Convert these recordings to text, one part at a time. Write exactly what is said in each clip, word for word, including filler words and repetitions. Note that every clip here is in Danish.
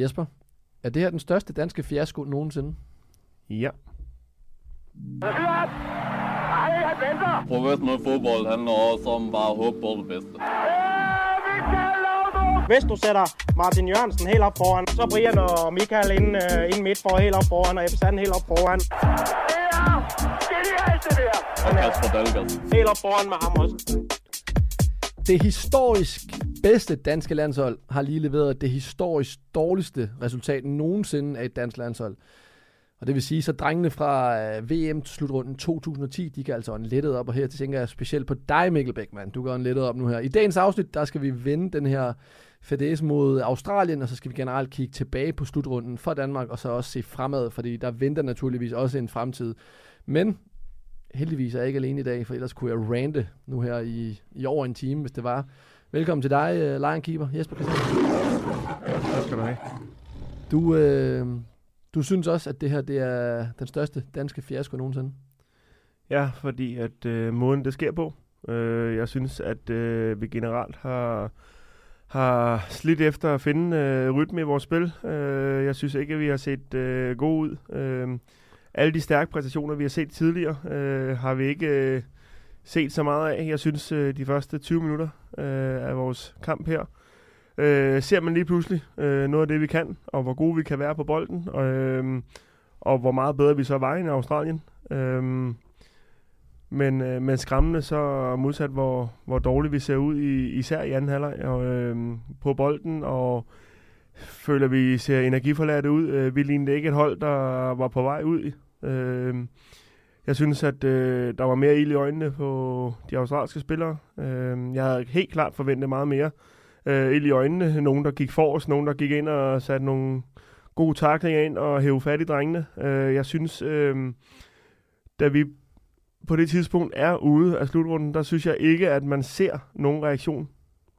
Jesper, er det her den største danske fiasko nogensinde? Ja. Professionel fodbold handler også om bare at håbe på det bedste. Hvis du sætter Martin Jørgensen helt op foran, så Brian og Michael inden, uh, inden midt for helt op foran, og F-San helt op foran. Det er genialt, det der! Og Kasper Hjulmand. Helt op foran med ham også. Det historisk bedste danske landshold har lige leveret det historisk dårligste resultat nogensinde af et dansk landshold. Og det vil sige, så drengene fra V M til slutrunden to tusind og ti, de kan altså en lettet op. Og her tænker jeg specielt på dig, Mikkel Beckmann. Du gør en lettet op nu her. I dagens afsnit, der skal vi vende den her fadæs mod Australien, og så skal vi generelt kigge tilbage på slutrunden for Danmark, og så også se fremad, fordi der venter naturligvis også en fremtid. Men heldigvis er jeg ikke alene i dag, for ellers kunne jeg rante nu her i, i over en time, hvis det var. Velkommen til dig, Lejen Kieper. Jesper Christian. Tak skal du have. Du... Øh, Du synes også, at det her det er den største danske fiasko nogensinde? Ja, fordi at øh, måden det sker på. Øh, jeg synes, at øh, vi generelt har, har slidt efter at finde øh, rytme i vores spil. Øh, jeg synes ikke, at vi har set øh, gode ud. Øh, alle de stærke præstationer, vi har set tidligere, øh, har vi ikke øh, set så meget af. Jeg synes, øh, de første tyve minutter øh, af vores kamp her, Øh, ser man lige pludselig øh, noget af det, vi kan, og hvor gode vi kan være på bolden, og, øh, og hvor meget bedre vi så var end Australien. Øh, men, øh, men skræmmende så modsat, hvor, hvor dårligt vi ser ud, i, især i anden halvleg og, øh, på bolden, og føler, vi ser energiforladte ud. Øh, vi lignede ikke et hold, der var på vej ud. Øh, jeg synes, at øh, der var mere ild i øjnene på de australske spillere. Øh, jeg havde helt klart forventet meget mere. Øh, ild i øjnene. Nogen, der gik forrest, nogen, der gik ind og satte nogle gode taklinger ind og hævde fat i drengene. Øh, jeg synes, øh, da vi på det tidspunkt er ude af slutrunden, der synes jeg ikke, at man ser nogen reaktion,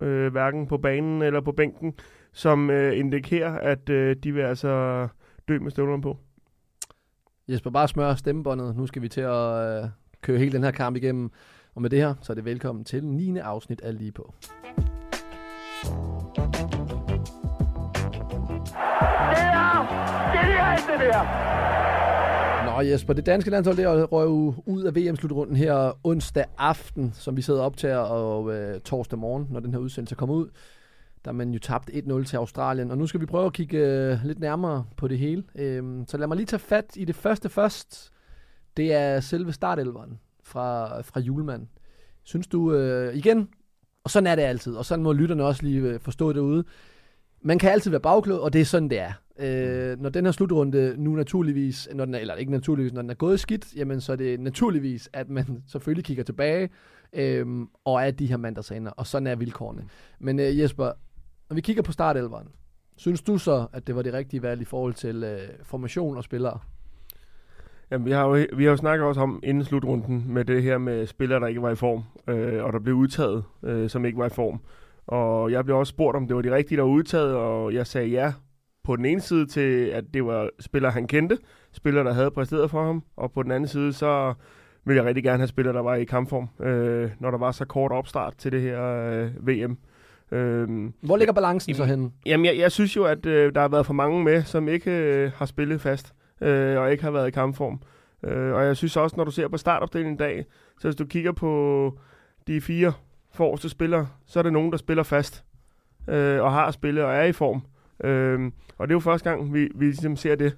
øh, hverken på banen eller på bænken, som øh, indikerer, at øh, de vil altså dø med støvlerne på. Jesper, bare smør stemmebåndet. Nu skal vi til at øh, køre hele den her kamp igennem. Og med det her, så er det velkommen til niende afsnit af Lige På. Nå Jesper, det danske landshold der røg ud af V M-slutrunden her onsdag aften, som vi sidder og optager, og øh, torsdag morgen, når den her udsendelse kommer ud, der man jo tabte en nul til Australien. Og nu skal vi prøve at kigge øh, lidt nærmere på det hele. Øhm, så lad mig lige tage fat i det første først. Det er selve startelveren fra, fra Hjulmand. Synes du, øh, igen, og sådan er det altid, og sådan må lytterne også lige forstå det ude. Man kan altid være bagklog, og det er sådan, det er. Øh, når den her slutrunde nu naturligvis, når den er, eller ikke naturligvis, når den er gået skidt, jamen så er det naturligvis, at man selvfølgelig kigger tilbage, øh, og er de her mandagsener, og sådan er vilkårene. Men øh, Jesper, når vi kigger på startelveren, synes du så, at det var det rigtige valg i forhold til øh, formation og spillere? Jamen, vi har jo, vi har jo snakket også om inden slutrunden med det her med spillere, der ikke var i form, øh, og der blev udtaget, øh, som ikke var i form. Og jeg blev også spurgt, om det var de rigtige, der var udtaget, og jeg sagde ja på den ene side til, at det var spillere, han kendte, spillere, der havde præsteret for ham, og på den anden side, så ville jeg rigtig gerne have spillere, der var i kampform, øh, når der var så kort opstart til det her øh, V M. Øhm, Hvor ligger balancen jamen, så henne? Jamen, jeg, jeg synes jo, at øh, der har været for mange med, som ikke øh, har spillet fast, øh, og ikke har været i kampform. Øh, og jeg synes også, når du ser på startopdelingen i dag, så hvis du kigger på de fire forreste spillere, så er det nogen, der spiller fast, øh, og har spillet og er i form. Øh, og det er jo første gang, vi, vi ligesom ser det.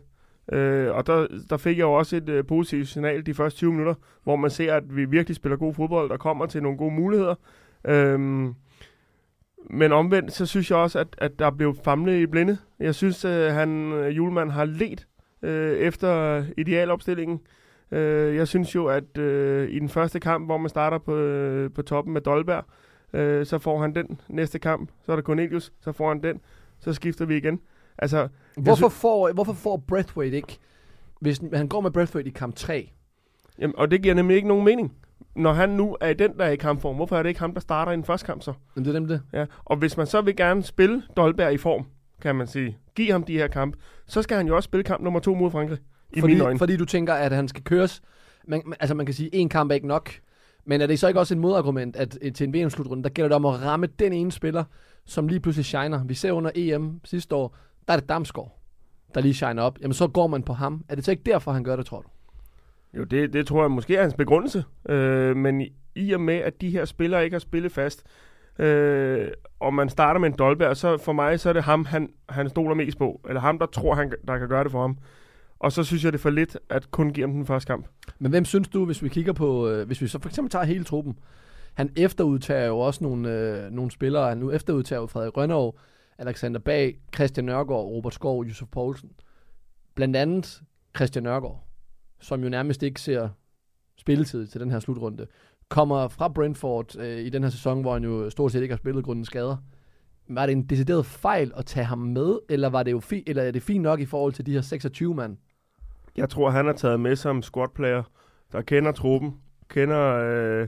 Øh, og der, der fik jeg jo også et øh, positivt signal de første tyve minutter, hvor man ser, at vi virkelig spiller god fodbold og kommer til nogle gode muligheder. Øh, men omvendt, så synes jeg også, at, at der blev famlet i blinde. Jeg synes, at han, Hjulmand har ledt øh, efter idealopstillingen. Øh, jeg synes jo, at øh, i den første kamp, hvor man starter på, øh, på toppen med Dolberg, øh, så får han den næste kamp. Så er der Cornelius, så får han den. Så skifter vi igen. Altså, hvorfor, sy- får, hvorfor får Breathwaite ikke, hvis han går med Breathwaite i kamp tre? Jamen, og det giver nemlig ikke nogen mening. Når han nu er den, der er i kampform, hvorfor er det ikke ham, der starter i den første kamp så? Jamen, det er dem det. Ja, og hvis man så vil gerne spille Dolberg i form, kan man sige, giv ham de her kampe, så skal han jo også spille kamp nummer to mod Frankrig. I fordi, mine øjne. Fordi du tænker, at han skal køres. Man, altså man kan sige, en kamp er ikke nok. Men er det så ikke også et modargument, at til en V M-slutrunde, der gælder det om at ramme den ene spiller, som lige pludselig shiner. Vi ser under E M sidste år, der er det Damsgaard, der lige shiner op, jamen så går man på ham. Er det så ikke derfor, han gør det, tror du? Jo, det, det tror jeg måske er hans begrundelse. Øh, men i, i og med, at de her spillere ikke har spillet fast, øh, og man starter med en Dolberg, så for mig så er det ham, han, han stoler mest på. Eller ham, der tror, han, der kan gøre det for ham. Og så synes jeg, det er for lidt at kun give ham den første kamp. Men hvem synes du, hvis vi kigger på, øh, hvis vi så for eksempel tager hele truppen, han efterudtager jo også nogle, øh, nogle spillere. Han nu efterudtager jo Frederik Rønnerov, Alexander Bag, Christian Nørgaard, Robert Skov og Josef Poulsen. Blandt andet Christian Nørgaard, som jo nærmest ikke ser spilletid til den her slutrunde. Kommer fra Brentford øh, i den her sæson, hvor han jo stort set ikke har spillet grundet skader. Var det en decideret fejl at tage ham med, eller, var det jo fi- eller er det fint nok i forhold til de her seksogtyve mand? Jeg tror, han har taget med som squadplayer, der kender truppen, kender øh,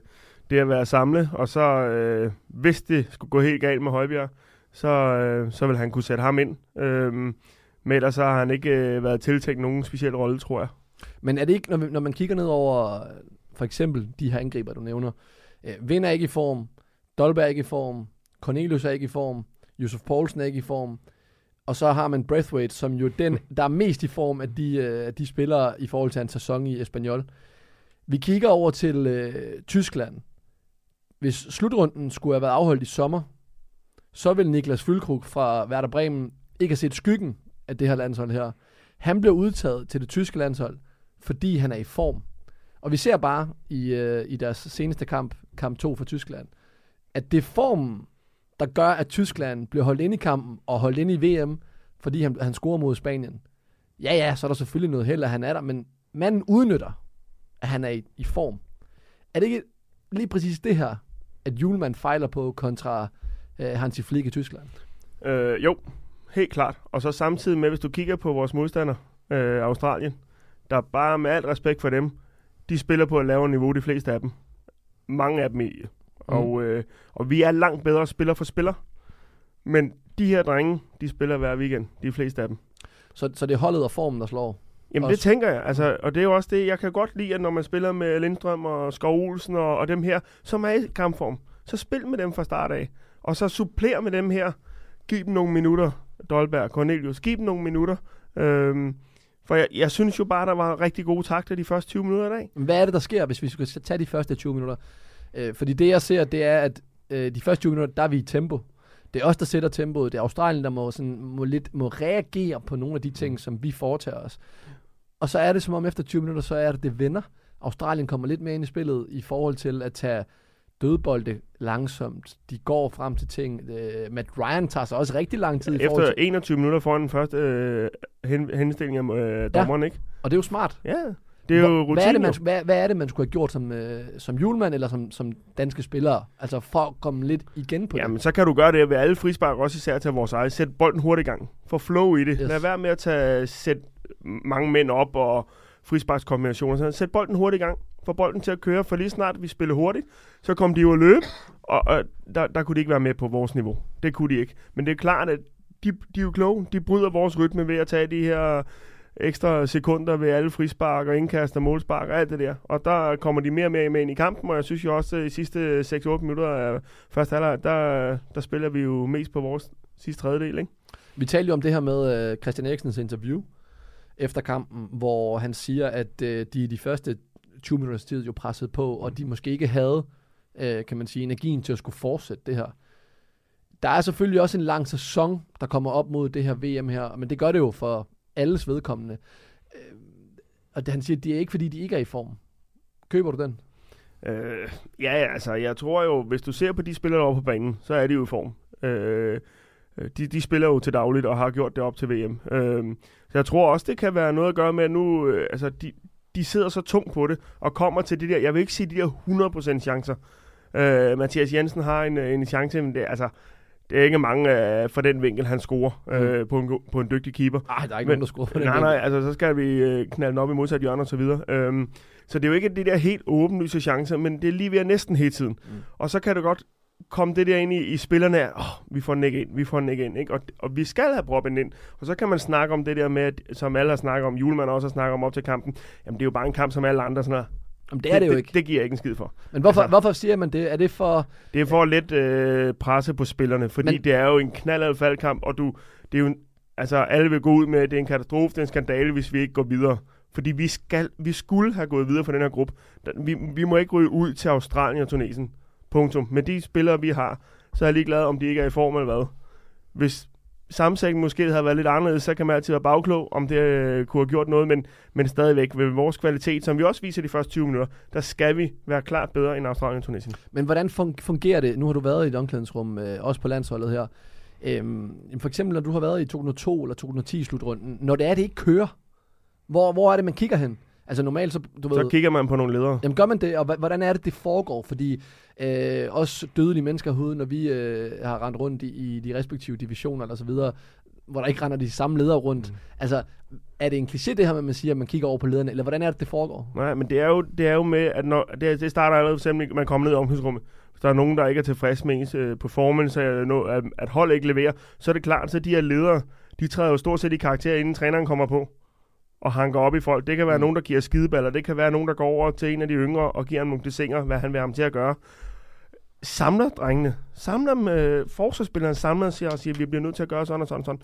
det at være samlet, og så øh, hvis det skulle gå helt galt med Højbjerg, så, øh, så vil han kunne sætte ham ind. Øh, men ellers så har han ikke øh, været tiltænkt nogen speciel rolle, tror jeg. Men er det ikke, når, når man kigger ned over for eksempel de her angriber, du nævner, øh, Vinder er ikke i form, Dolberg er ikke i form, Cornelius er ikke i form, Josef Poulsen er ikke i form, og så har man Breathwaite, som jo den, der er mest i form af de, øh, de spillere i forhold til en sæson i Espanyol. Vi kigger over til øh, Tyskland. Hvis slutrunden skulle have været afholdt i sommer, så ville Niklas Füllkrug fra Werder Bremen ikke have set skyggen af det her landshold her. Han blev udtaget til det tyske landshold, fordi han er i form. Og vi ser bare i, øh, i deres seneste kamp, kamp to for Tyskland, at det er formen, der gør, at Tyskland bliver holdt inde i kampen og holdt inde i V M, fordi han, han scorer mod Spanien. Ja, ja, så er der selvfølgelig noget held, at han er der, men manden udnytter, at han er i, i form. Er det ikke lige præcis det her, at Hjulmand fejler på kontra øh, Hansi Flick i Tyskland? Øh, jo, helt klart. Og så samtidig med, hvis du kigger på vores modstander, øh, Australien, der bare med alt respekt for dem, de spiller på et lavere niveau, de fleste af dem. Mange af dem i. Mm. Og, øh, og vi er langt bedre spiller for spiller. Men de her drenge, de spiller hver weekend, de fleste af dem. Så, så det er holdet og formen, der slår? Jamen også. Det tænker jeg, altså, og det er jo også det, jeg kan godt lide, at når man spiller med Lindstrøm og Skov Olsen og, og dem her, som er i kampform, så spil med dem fra start af, og så supplér med dem her, giv dem nogle minutter, Dolberg, Cornelius, giv dem nogle minutter, øhm, for jeg, jeg synes jo bare, der var rigtig gode takter de første tyve minutter i dag. Hvad er det, der sker, hvis vi skal tage de første tyve minutter? Øh, fordi det, jeg ser, det er, at øh, de første tyve minutter, der er vi i tempo. Det er os, der sætter tempoet. Det er Australien, der må, sådan, må, lidt, må reagere på nogle af de ting, som vi foretager os. Og så er det som om efter tyve minutter, så er det, det vender. Australien kommer lidt mere ind i spillet i forhold til at tage dødbolde langsomt. De går frem til ting. Øh, Matt Ryan tager sig også rigtig lang tid. Ja, efter i forhold til enogtyve minutter får den første øh, hen, henstilling af øh, dommeren, ja. Ikke? Og det er jo smart. Ja, det er jo rutine. Hvad er det, man, hvad, hvad er det, man skulle have gjort som, øh, som Hjulmand eller som, som danske spillere? Altså for at komme lidt igen på det. Jamen, så kan du gøre det ved alle frispark, også især til vores eget. Sæt bolden hurtigt i gang. Få flow i det. Yes. Lad være med at tage, sæt mange mænd op og frisparkskombinationer. Så sæt bolden hurtigt i gang. Få bolden til at køre. For lige snart vi spiller hurtigt, så kom de jo at løbe. Og, og der, der kunne de ikke være med på vores niveau. Det kunne de ikke. Men det er klart, at de, de er jo kloge. De bryder vores rytme ved at tage de her ekstra sekunder ved alle frispark og indkast og målspark og alt det der. Og der kommer de mere og mere med ind i kampen, og jeg synes jo også, at i sidste seks til otte minutter af første halvleg, der, der spiller vi jo mest på vores sidste tredjedel, ikke? Vi talte jo om det her med uh, Christian Eriksens interview efter kampen, hvor han siger, at uh, de de første tyve minutters tid jo pressede på, og de måske ikke havde, uh, kan man sige, energien til at skulle fortsætte det her. Der er selvfølgelig også en lang sæson, der kommer op mod det her V M her, men det gør det jo for alles vedkommende. Øh, og det, han siger, det er ikke, fordi de ikke er i form. Køber du den? Øh, ja, altså, jeg tror jo, hvis du ser på de spillere over på banen, så er de jo i form. Øh, de, de spiller jo til dagligt og har gjort det op til V M. Øh, så jeg tror også, det kan være noget at gøre med, at nu, øh, altså, de, de sidder så tungt på det, og kommer til de der, jeg vil ikke sige de der hundrede procent chancer. Øh, Mathias Jensen har en, en chance, men det, altså, det er ikke mange uh, fra den vinkel, han scorer uh, mm. på, en, på en dygtig keeper. Nej, der er ikke nogen, der scorer på den nej, vinkel. Nej, altså så skal vi uh, knalde den op i modsat hjørne og så videre. Um, så det er jo ikke det der helt åbenlyse chancer, men det er lige ved næsten hele tiden. Mm. Og så kan du godt komme det der ind i, i spillerne af, oh, vi får den ikke ind, vi får den ikke ind. Ikke? Og, og vi skal have proppen ind. Og så kan man snakke om det der med, at, som alle har snakket om, Hjulmand også har snakket om op til kampen, jamen det er jo bare en kamp som alle andre sådan her. Jamen, det er det, det jo ikke. Det, det giver jeg ikke en skid for. Men hvorfor, altså, hvorfor siger man det? Er det for... Det er for øh, lidt øh, presse på spillerne, fordi men, det er jo en knaldadfaldkamp, og du, det er jo en, altså alle vil gå ud med, at det er en katastrofe, det er en skandale, hvis vi ikke går videre. Fordi vi, skal, vi skulle have gået videre fra den her gruppe. Vi, vi må ikke ryge ud til Australien og Tunesien. Punktum. Med de spillere, vi har, så er jeg ligeglad, om de ikke er i form eller hvad. Hvis sammensætningen måske havde været lidt anderledes, så kan man altid være bagklog, om det øh, kunne have gjort noget, men, men stadigvæk med vores kvalitet, som vi også viser de første tyve minutter, der skal vi være klart bedre end Australien og Tunesien. Men hvordan fungerer det? Nu har du været i et omklædningsrum, øh, også på landsholdet her. Øhm, for eksempel, når du har været i to tusind og to eller to tusind og ti slutrunden, når det er, det ikke kører, hvor, hvor er det, man kigger hen? Altså normalt, så du ved... Så kigger man på nogle ledere. Jamen gør man det, og hvordan er det, det foregår? Fordi øh, også dødelige mennesker herude, når vi øh, har rendt rundt i, i de respektive divisioner eller så videre, hvor der ikke render de samme ledere rundt. Mm. Altså, er det en kliché det her, med man siger, at man kigger over på lederne, eller hvordan er det, det foregår? Nej, men det er jo, det er jo med, at når, det, det starter allerede, for man kommer ned i omklædningsrummet. Hvis der er nogen, der ikke er tilfredse med ens øh, performance, øh, at, at hold ikke leverer, så er det klart, så de her ledere, de træder jo stort set i karakter, inden træneren kommer på og hanker op i folk. Det kan være mm. nogen, der giver skideballer. Det kan være nogen, der går over til en af de yngre og giver en mugte singer, hvad han vil ham til at gøre. Samler drengene. Samler dem, øh, forsvarsspilleren samler og siger, og siger, vi bliver nødt til at gøre sådan og sådan og sådan.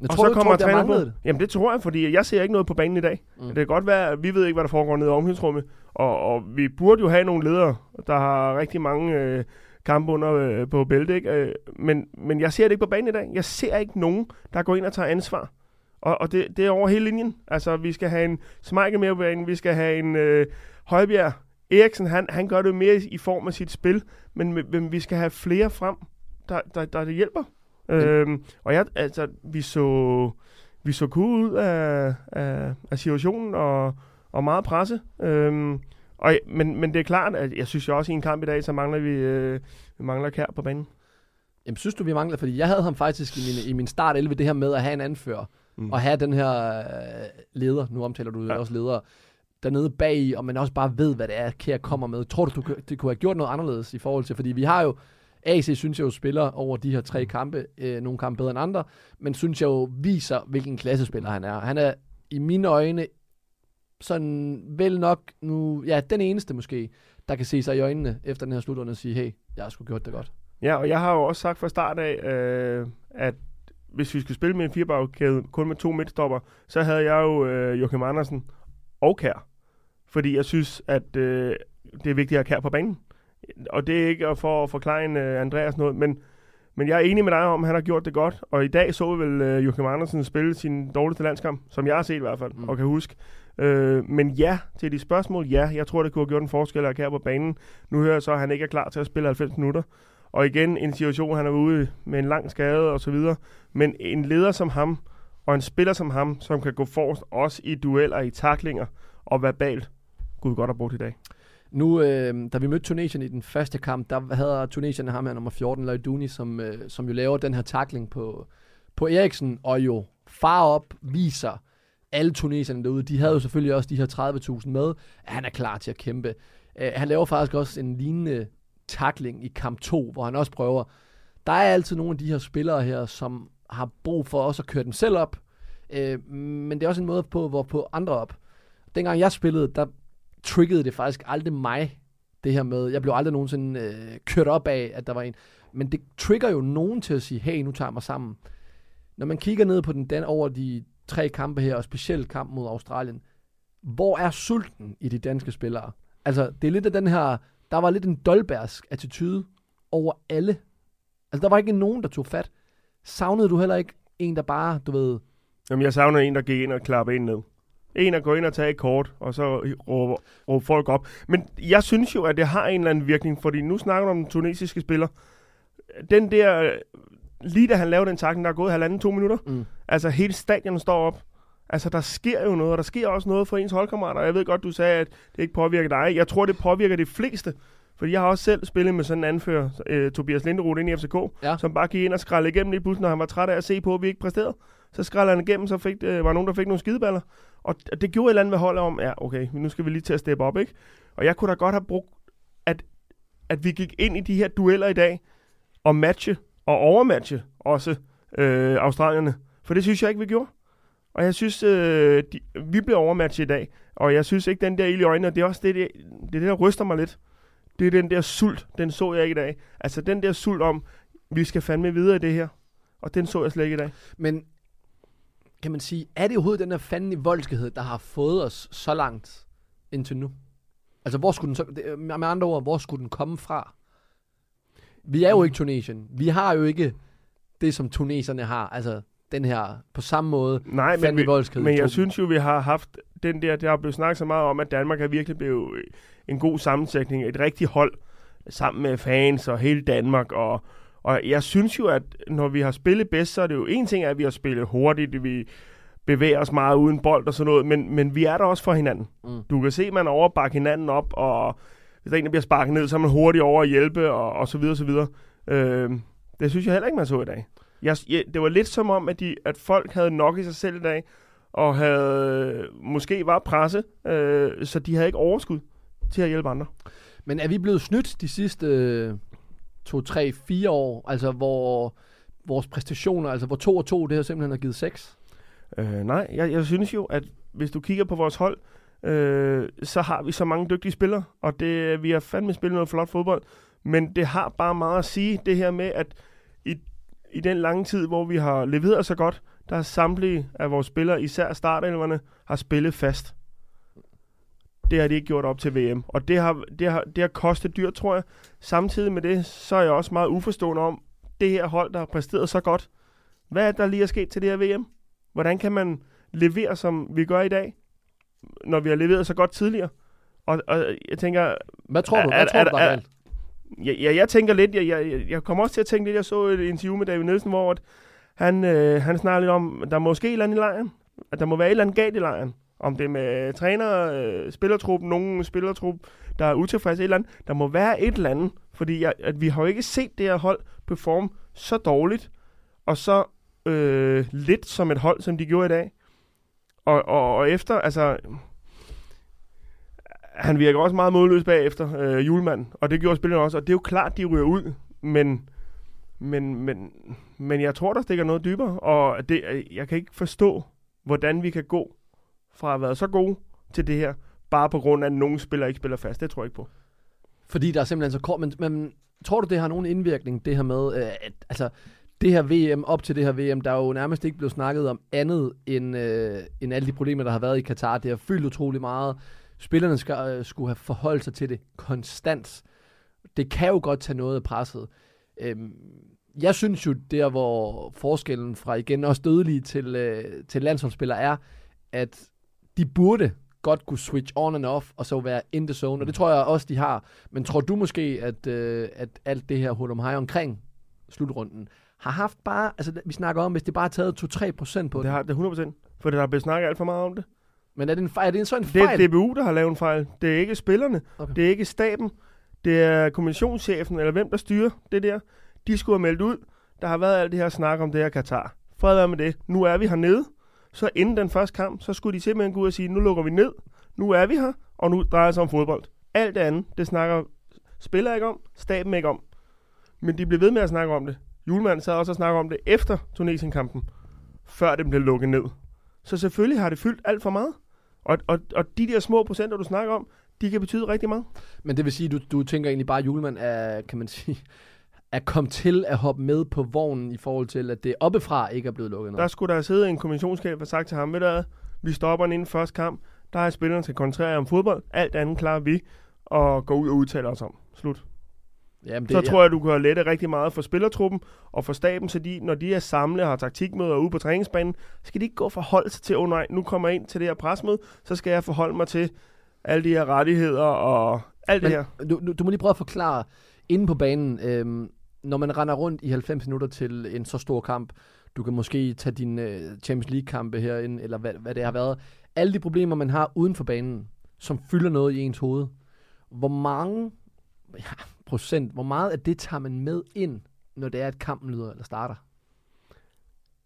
Jeg og tror, så kommer tror, træneren på. Det. Jamen det tror jeg, fordi jeg ser ikke noget på banen i dag. Mm. Det kan godt være, at vi ved ikke, hvad der foregår nede i omklædningsrummet. Og, og vi burde jo have nogle ledere, der har rigtig mange øh, kampe under øh, på bælte. Ikke? Øh, men, men jeg ser det ikke på banen i dag. Jeg ser ikke nogen, der går ind og tager ansvar. Og, og det, det er over hele linjen. Altså, vi skal have en Smeichel mere på banen, vi skal have en øh, Højbjerg. Eriksen, han, han gør det mere i, i form af sit spil, men, men vi skal have flere frem, der, der, der det hjælper. Mm. Øhm, og jeg, altså, vi så vi så cool ud af, af, af situationen, og, og meget presse. Øhm, og, men, men det er klart, at jeg synes jo også, i en kamp i dag, så mangler vi, øh, vi mangler Kjær på banen. Jamen, synes du, vi mangler? Fordi jeg havde ham faktisk i min, i min startelve, det her med at have en anfører. Mm. Og have den her øh, leder, nu omtaler du ja. også ledere, dernede bagi, og man også bare ved, hvad det er, Kjær kommer med. Tror du, du det kunne have gjort noget anderledes i forhold til? Fordi vi har jo, A C synes jeg jo spiller over de her tre kampe, øh, nogle kampe bedre end andre, men synes jeg jo viser, hvilken klassespiller han er. Han er i mine øjne sådan vel nok nu, ja, den eneste måske, der kan se sig i øjnene efter den her slutrunde og sige, hey, jeg har sgu gjort det godt. Ja, og jeg har jo også sagt fra start af, øh, at hvis vi skulle spille med en firebagkæde, kun med to midtstopper, så havde jeg jo øh, Joachim Andersen og Kjær. Fordi jeg synes, at øh, det er vigtigt at have Kjær på banen. Og det er ikke for at forklare en, øh, Andreas noget, men, men jeg er enig med dig om, at han har gjort det godt. Og i dag så vi vel øh, Joachim Andersen spille sin dårligste landskamp, som jeg har set i hvert fald, mm. og kan huske. Øh, men ja, til de spørgsmål, ja, jeg tror, det kunne have gjort en forskel at have Kjær på banen. Nu hører jeg så, at han ikke er klar til at spille halvfems minutter. Og igen en situation, han er ude med en lang skade og så videre. Men en leder som ham, og en spiller som ham, som kan gå forrest også i dueller, i taklinger og verbalt, kunne vi godt have brugt i dag. Nu, øh, da vi mødte Tunesien i den første kamp, der havde Tunesien ham her nummer fjorten, Lejduni, som, øh, som jo laver den her takling på, på Eriksen, og jo far op viser alle tunesierne derude. De havde jo selvfølgelig også de her tredive tusind med, at han er klar til at kæmpe. Øh, han laver faktisk også en lignende tackling i kamp to, hvor han også prøver. Der er altid nogle af de her spillere her, som har brug for også at køre dem selv op, øh, men det er også en måde på, hvorpå andre op. Dengang jeg spillede, der triggede det faktisk aldrig mig, det her med, jeg blev aldrig nogensinde øh, kørt op af, at der var en, men det trigger jo nogen til at sige, hey, nu tager jeg mig sammen. Når man kigger ned på den, den over de tre kampe her, og specielt kampen mod Australien, hvor er sulten i de danske spillere? Altså, det er lidt af den her, der var lidt en dolbergsk attitude over alle. Altså, der var ikke nogen, der tog fat. Savnede du heller ikke en, der bare, du ved... Jamen, jeg savnede en, der gik ind og klappede en ned. En, der går ind og tager et kort, og så råber, råber folk op. Men jeg synes jo, at det har en eller anden virkning, fordi nu snakker du om den tunesiske spiller. Den der... Lige da han lavede den takken, der er gået halvanden, to minutter. Mm. Altså, hele stadion står op. Altså, der sker jo noget, og der sker også noget for ens holdkammerater. Jeg ved godt, du sagde, at det ikke påvirker dig. Jeg tror, det påvirker de fleste. Fordi jeg har også selv spillet med sådan en anfører, øh, Tobias Linderoth, ind i F C K, ja. Som bare gik ind og skrællede igennem lige pludselig, når han var træt af at se på, at vi ikke præsterede. Så skrællede han igennem, så fik, øh, var nogen, der fik nogle skideballer. Og det gjorde et eller andet ved holdet om, ja, okay, nu skal vi lige til at steppe op, ikke? Og jeg kunne da godt have brugt, at, at vi gik ind i de her dueller i dag, og matche, og overmatche også øh, australierne. For det synes jeg ikke, vi gjorde. Og jeg synes, øh, de, vi blev overmatchet i dag, og jeg synes ikke, den der ild i øjnene, og det er også det, det, det, er det, der ryster mig lidt. Det er den der sult, den så jeg ikke i dag. Altså den der sult om, vi skal fandme videre i det her, og den så jeg slet ikke i dag. Men kan man sige, er det overhovedet den der fanden i voldskhed, der har fået os så langt indtil nu? Altså, hvor skulle den så, med andre ord, hvor skulle den komme fra? Vi er jo ikke Tunesien. Vi har jo ikke det, som tuneserne har. Altså, den her, på samme måde, nej, men, vi, men jeg synes jo, vi har haft den der, der er blevet snakket så meget om, at Danmark er virkelig blevet en god sammensætning, et rigtigt hold, sammen med fans og hele Danmark, og, og jeg synes jo, at når vi har spillet bedst, så er det jo en ting, at vi har spillet hurtigt, vi bevæger os meget uden bold og sådan noget, men, men vi er der også for hinanden. Mm. Du kan se, at man overbakker hinanden op, og hvis der en, der bliver sparket ned, så er man hurtigt over at hjælpe, og, og så videre, så videre. Øh, det synes jeg heller ikke, man så i dag. Jeg, jeg, det var lidt som om, at, de, at folk havde nok i sig selv i dag, og havde måske var presse, øh, så de havde ikke overskud til at hjælpe andre. Men er vi blevet snydt de sidste øh, to, tre, fire år, altså hvor vores præstationer, altså hvor to og to, det har simpelthen har givet seks? Øh, nej, jeg, jeg synes jo, at hvis du kigger på vores hold, øh, så har vi så mange dygtige spillere, og det, vi har fandme spillet noget flot fodbold, men det har bare meget at sige, det her med, at i I den lange tid, hvor vi har leveret så godt, der har samtlige af vores spillere, især startelverne, har spillet fast. Det har de ikke gjort op til V M. Og det har, det har, det har kostet dyrt, tror jeg. Samtidig med det, så er jeg også meget uforstående om, det her hold, der har præsteret så godt. Hvad er der lige er sket til det her V M? Hvordan kan man levere, som vi gør i dag, når vi har leveret så godt tidligere? Og, og jeg tænker... Hvad tror du? Hvad er, tror du, der er? Ja, ja, jeg tænker lidt, jeg, jeg, jeg kommer også til at tænke lidt, jeg så et interview med David Nielsen, hvor han, øh, han snakker lidt om, der måske et eller andet i lejren, at der må være et eller andet galt i lejren, om det er med træner, øh, spillertrup, nogen spillertrup, der er utilfredse, et eller andet, der må være et eller andet, fordi jeg, at vi har jo ikke set det her hold performe så dårligt, og så øh, lidt som et hold, som de gjorde i dag, og, og, og efter, altså... Han virker også meget modløs bagefter, øh, Hjulmand, og det gjorde spillerne også, og det er jo klart, de ryger ud, men, men, men, men jeg tror, der stikker noget dybere, og det, jeg kan ikke forstå, hvordan vi kan gå fra at have været så gode til det her, bare på grund af, at nogen spiller ikke spiller fast. Det tror jeg ikke på. Fordi der er simpelthen så kort, men, men tror du, det har nogen indvirkning, det her med, øh, at, altså det her V M, op til det her V M, der er jo nærmest ikke blevet snakket om andet, end, øh, end alle de problemer, der har været i Katar. Det har fyldt utrolig meget. Spillerne skal, øh, skulle have forholdt sig til det konstant. Det kan jo godt tage noget af presset. Øhm, jeg synes jo, der hvor forskellen fra igen også dødelige til, øh, til landsholdsspillere er, at de burde godt kunne switch on and off, og så være in the zone, og det tror jeg også, de har. Men tror du måske, at, øh, at alt det her hul om hej omkring slutrunden, har haft bare, altså vi snakker om, hvis det bare har taget to til tre procent på det? Har, det er hundrede procent, for der er blevet snakket alt for meget om det. Men er det en fejl? Er det en sådan fejl? Det er D B U, der har lavet en fejl. Det er ikke spillerne. Okay. Det er ikke staben. Det er kommissionschefen, eller hvem der styrer det der. De skulle have meldt ud. Der har været alt det her snak om det her Katar. Fred være med det. Nu er vi hernede. Så inden den første kamp, så skulle de simpelthen gå ud og sige, nu lukker vi ned. Nu er vi her, og nu drejer det sig om fodbold. Alt det andet, det snakker spiller ikke om, staben ikke om. Men de blev ved med at snakke om det. Hjulmand sad også og snakke om det efter Tunesien-kampen, før den blev lukket ned. Så selvfølgelig har det fyldt alt for meget. Og, og, og de der små procenter, du snakker om, de kan betyde rigtig meget. Men det vil sige, at du, du tænker egentlig bare, at Hjulmand er, kan man sige, at komme til at hoppe med på vognen i forhold til, at det oppefra ikke er blevet lukket ned. Der skulle der sidde en kommissionschef og sagt til ham, ved du, vi stopper den inden første kamp, der er spillerne skal koncentrere om fodbold, alt andet klarer vi, og går ud og udtaler os om. Slut. Jamen, det, så tror jeg, du kan lette rigtig meget for spillertruppen og for staben, så de, når de er samlet og har taktikmøder ude på træningsbanen, skal de ikke gå og forholde sig til, oh nej, nu kommer jeg ind til det her presmøde, så skal jeg forholde mig til alle de her rettigheder og alt men, det her. Du, du må lige prøve at forklare, inde på banen, øhm, når man render rundt i halvfems minutter til en så stor kamp, du kan måske tage dine øh, Champions League-kampe herinde, eller hvad, hvad det har været, alle de problemer, man har uden for banen, som fylder noget i ens hoved. Hvor mange... Ja, procent. Hvor meget af det tager man med ind, når det er, at kampen lyder eller starter?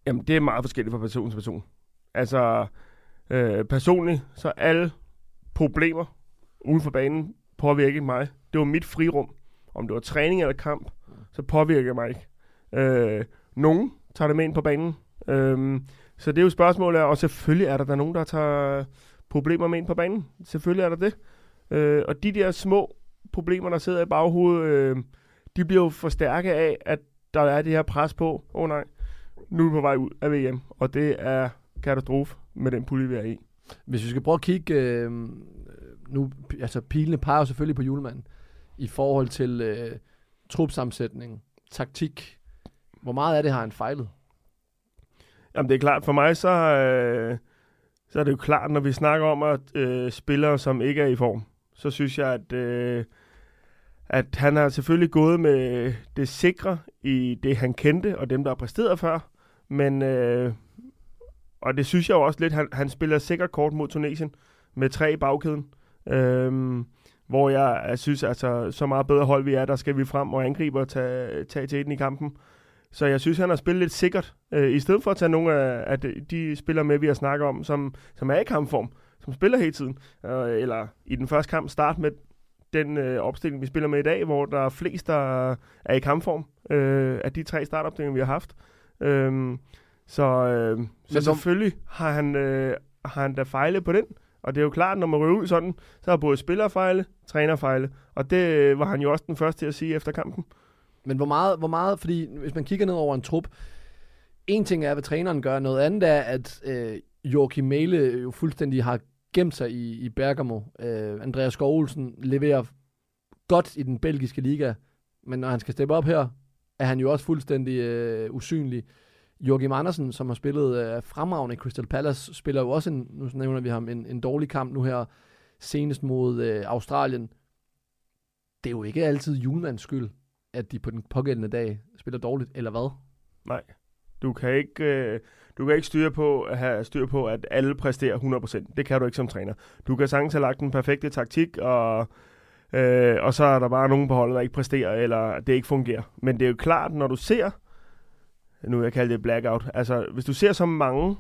Jamen, det er meget forskelligt fra person til person. Altså, øh, personligt, så alle problemer uden for banen påvirker mig. Det var mit frirum. Om det var træning eller kamp, så påvirker jeg mig ikke. Øh, nogen tager det med ind på banen. Øh, så det er jo spørgsmålet, og selvfølgelig er der, der nogen, der tager problemer med ind på banen. Selvfølgelig er der det. Øh, og de der små problemer, der sidder i baghovedet, øh, de bliver jo forstærket af, at der er det her pres på, åh oh, nej, nu er vi på vej ud af V M, og det er katastrofe med den pulje, vi er i. Hvis vi skal prøve at kigge, øh, nu, altså pilene peger jo selvfølgelig på Hjulmand i forhold til øh, trupsammensætning, taktik. Hvor meget af det har han fejlet? Jamen det er klart, for mig så, øh, så er det jo klart, når vi snakker om at øh, spillere, som ikke er i form, så synes jeg, at, øh, at han har selvfølgelig gået med det sikre i det, han kendte, og dem, der har præsteret før, men... Øh, Og det synes jeg jo også lidt, han, han spiller sikkert kort mod Tunesien med tre i bagkæden. Øhm, hvor jeg, jeg synes, altså så meget bedre hold vi er, der skal vi frem og angribe og tage, tage til den i kampen. Så jeg synes, han har spillet lidt sikkert. Øh, I stedet for at tage nogle af, af de, de spillere med, vi har snakket om, som, som er i kampform, som spiller hele tiden. Øh, eller i den første kamp start med den øh, opstilling, vi spiller med i dag, hvor der er flest, der er i kampform øh, af de tre startopstillinger, vi har haft. Øh, Så, øh, så selvfølgelig har han, øh, har han da fejlet på den. Og det er jo klart, når man ryger ud sådan, så har både spillere fejlet, træner fejlet. Og det var han jo også den første til at sige efter kampen. Men hvor meget, hvor meget, fordi hvis man kigger ned over en trup, en ting er, hvad træneren gør, noget andet er, at øh, Joachim Mele jo fuldstændig har gemt sig i, i Bergamo. Øh, Andreas Skov Olsen leverer godt i den belgiske liga, men når han skal steppe op her, er han jo også fuldstændig øh, usynlig. Joachim Andersen, som har spillet øh, fremragende i Crystal Palace, spiller jo også en, nu nævner vi ham, en, en dårlig kamp nu her, senest mod øh, Australien. Det er jo ikke altid Hjulmands skyld, at de på den pågældende dag spiller dårligt, eller hvad? Nej, du kan ikke, øh, du kan ikke styre på, have styr på, at alle præsterer hundrede procent. Det kan du ikke som træner. Du kan sagtens have lagt den perfekte taktik, og... Øh, og så er der bare nogen på holdet, der ikke præsterer, eller det ikke fungerer. Men det er jo klart, når du ser... Nu vil jeg kalde det blackout. Altså, hvis du ser så mange,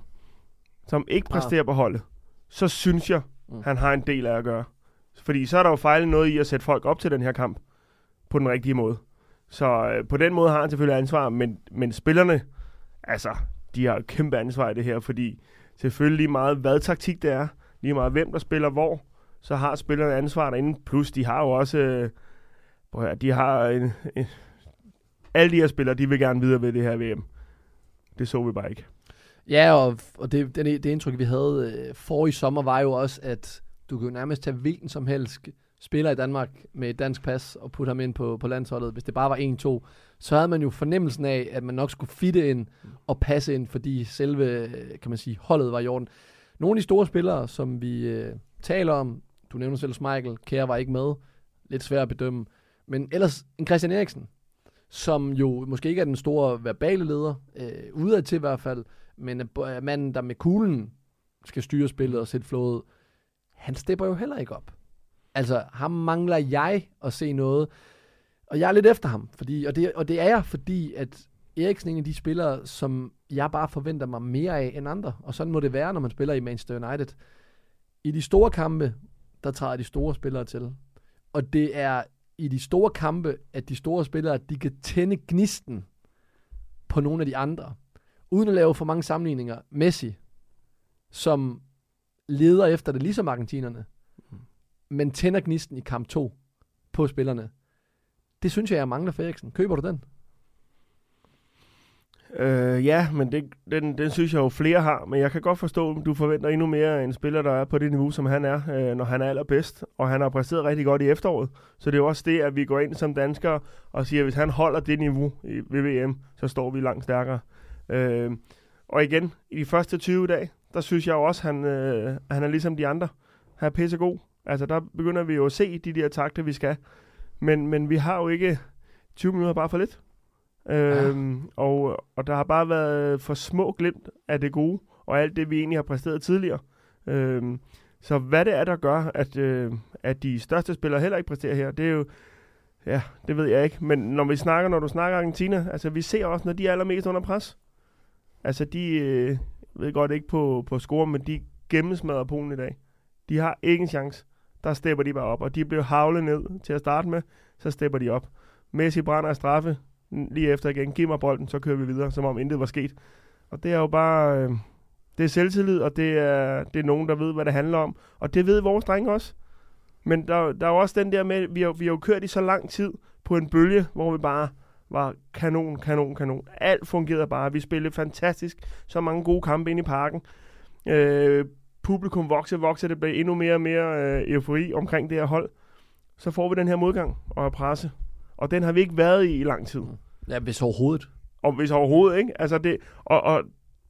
som ikke præsterer på holdet, så synes jeg, han har en del af at gøre. Fordi så er der jo fejlet noget i at sætte folk op til den her kamp på den rigtige måde. Så øh, på den måde har han selvfølgelig ansvar, men, men spillerne, altså, de har kæmpe ansvar i det her, fordi selvfølgelig lige meget, hvad taktik det er, lige meget hvem der spiller hvor, så har spillerne ansvar derinde. Plus, de har jo også... Øh, de har en, en, alle de her spillere, de vil gerne videre ved det her V M. Det så vi bare ikke. Ja, og, og det, det, det indtryk, vi havde øh, for i sommer, var jo også, at du kan jo nærmest tage hvilken som helst spiller i Danmark med et dansk pas og putte ham ind på, på landsholdet. Hvis det bare var en to, så havde man jo fornemmelsen af, at man nok skulle fitte ind og passe ind, fordi selve, kan man sige, holdet var i orden. Nogle af de store spillere, som vi øh, taler om, du nævner selv Michael, Kjær var ikke med, lidt svært at bedømme, men ellers en Christian Eriksen, som jo måske ikke er den store verbale leder, øh, udadtil i hvert fald, men øh, manden, der med kuglen skal styre spillet og sætte flået, han stepper jo heller ikke op. Altså, ham mangler jeg at se noget, og jeg er lidt efter ham, fordi, og, det, og det er jeg, fordi at Eriksen er en af de spillere, som jeg bare forventer mig mere af end andre, og sådan må det være, når man spiller i Manchester United. I de store kampe, der træder de store spillere til, og det er i de store kampe, at de store spillere, de kan tænde gnisten på nogle af de andre, uden at lave for mange sammenligninger. Messi, som leder efter det, ligesom argentinerne, men tænder gnisten i kamp to på spillerne. Det synes jeg, jeg mangler for Eriksen. Køber du den? Øh, ja, men det, den, den synes jeg jo flere har, men jeg kan godt forstå, at du forventer endnu mere af en spiller, der er på det niveau, som han er, øh, når han er allerbedst, og han har præsteret rigtig godt i efteråret. Så det er jo også det, at vi går ind som danskere og siger, at hvis han holder det niveau ved V M, så står vi langt stærkere. Øh, og igen, i de første tyve dage, der synes jeg jo også, at han, øh, han er ligesom de andre. Han er pissegod. Altså, der begynder vi jo at se de der takter, vi skal. Men, men vi har jo ikke tyve minutter bare for lidt. Øhm, ja. og, og der har bare været for små glimt af det gode og alt det vi egentlig har præsteret tidligere, øhm, så hvad det er der gør at, øh, at de største spillere heller ikke præsterer her, det er jo, ja, det ved jeg ikke, men når vi snakker, når du snakker Argentina, altså vi ser også, når de er allermest under pres, altså de øh, ved godt ikke på, på score, men de gennemsmadrer Polen i dag, de har ikke en chance, der stepper de bare op, og de blev havlet ned til at starte med, så stepper de op. Messi brænder af straffe lige efter igen, giv mig bolden, så kører vi videre, som om intet var sket. Og det er jo bare, øh, det er selvtillid, og det er, det er nogen, der ved, hvad det handler om. Og det ved vores drenge også. Men der, der er jo også den der med, vi har, vi har jo kørt i så lang tid på en bølge, hvor vi bare var kanon, kanon, kanon. Alt fungerede bare. Vi spillede fantastisk, så mange gode kampe ind i parken. Øh, publikum vokser, vokser, det bliver endnu mere og mere øh, eufori omkring det her hold. Så får vi den her modgang og presse. Og den har vi ikke været i i lang tid. Ja, hvis overhovedet. Og hvis overhovedet, ikke? Altså det, og, og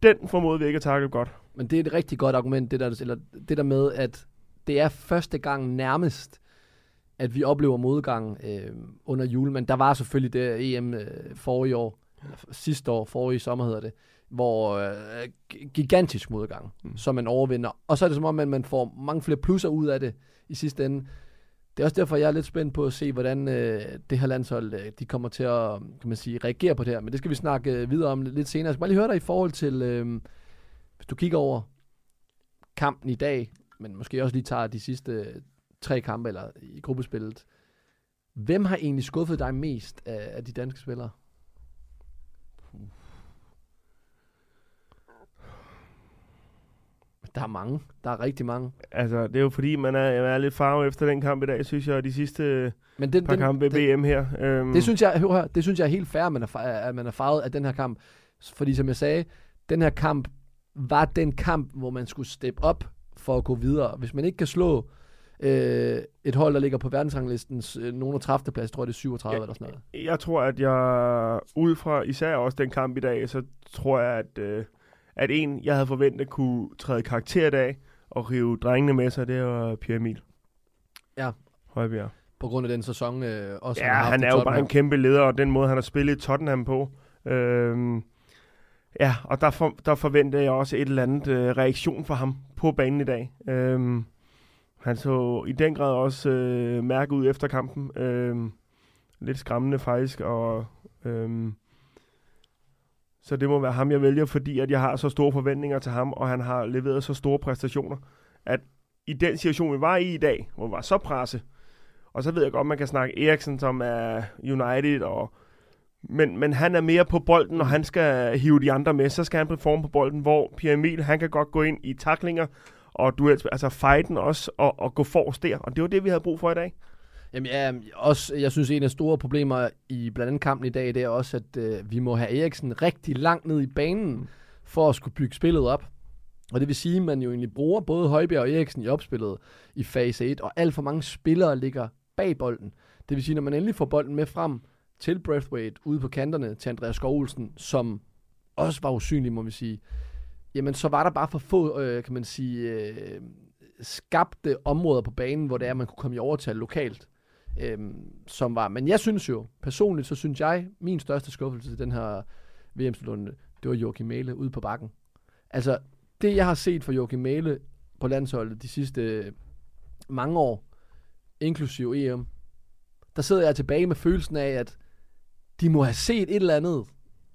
den formåede vi ikke at tackle godt. Men det er et rigtig godt argument, det der, eller det der med, at det er første gang nærmest, at vi oplever modgang øh, under jul. Men der var selvfølgelig det E M øh, forrige år, sidste år, forrige sommer hedder det, hvor øh, gigantisk modgang, mm. som man overvinder. Og så er det som om, at man får mange flere plusser ud af det i sidste ende. Det er også derfor, jeg er lidt spændt på at se, hvordan øh, det her landshold, øh, de kommer til at, kan man sige, reagere på det her. Men det skal vi snakke øh, videre om lidt senere. Jeg skal bare lige høre dig i forhold til, øh, hvis du kigger over kampen i dag, men måske også lige tager de sidste tre kampe eller i gruppespillet. Hvem har egentlig skuffet dig mest af, af de danske spillere? Der er mange. Der er rigtig mange. Altså, det er jo fordi, man er, man er lidt farve efter den kamp i dag, synes jeg, og de sidste men den, par den, kampe den, V M her. Øhm. Det, synes jeg, hør, det synes jeg er helt fair, man er, at man er farvet af den her kamp. Fordi som jeg sagde, den her kamp var den kamp, hvor man skulle steppe op for at gå videre. Hvis man ikke kan slå øh, et hold, der ligger på verdensranglistens øh, nogen og tredivte plads, tror jeg det er syvogtredive jeg, eller sådan noget. Jeg tror, at jeg ud fra især også den kamp i dag, så tror jeg, at... Øh, at en, jeg havde forventet, kunne træde karakter i dag og rive drengene med sig, det var Pierre Emil. Ja. Højbjerg. På grund af den sæson øh, også. Ja, han, han er jo bare en kæmpe leder, og den måde, han har spillet Tottenham på. Øhm, ja, og der, for, der forventede jeg også et eller andet øh, reaktion fra ham på banen i dag. Øhm, han så i den grad også øh, mærke ud efter kampen. Øhm, lidt skræmmende faktisk, og... Øhm, Så det må være ham, jeg vælger, fordi at jeg har så store forventninger til ham, og han har leveret så store præstationer, at i den situation, vi var i i dag, hvor vi var så presse, og så ved jeg godt, man kan snakke Eriksen, som er United, og, men, men han er mere på bolden, og han skal hive de andre med, så skal han performe på bolden, hvor Pierre Emil, han kan godt gå ind i tacklinger, og du altså fighten også, og, og gå forrest der, og det var det, vi havde brug for i dag. Jamen ja, også, jeg synes, en af de store problemer i blandt andet kampen i dag, det er også, at øh, vi må have Eriksen rigtig langt ned i banen, for at skulle bygge spillet op. Og det vil sige, at man jo egentlig bruger både Højbjerg og Eriksen i opspillet i fase et, og alt for mange spillere ligger bag bolden. Det vil sige, når man endelig får bolden med frem til Breathwaite, ude på kanterne til Andreas Skov Olsen, som også var usynlig, må vi sige, jamen så var der bare for få, øh, kan man sige, øh, skabte områder på banen, hvor det er, man kunne komme i overtal lokalt. Øhm, som var, men jeg synes jo personligt, så synes jeg, min største skuffelse til den her V M-slutrunde, det var Joachim Mele ude på bakken. Altså, det jeg har set fra Joachim Mele på landsholdet de sidste mange år, inklusiv E M, der sidder jeg tilbage med følelsen af, at de må have set et eller andet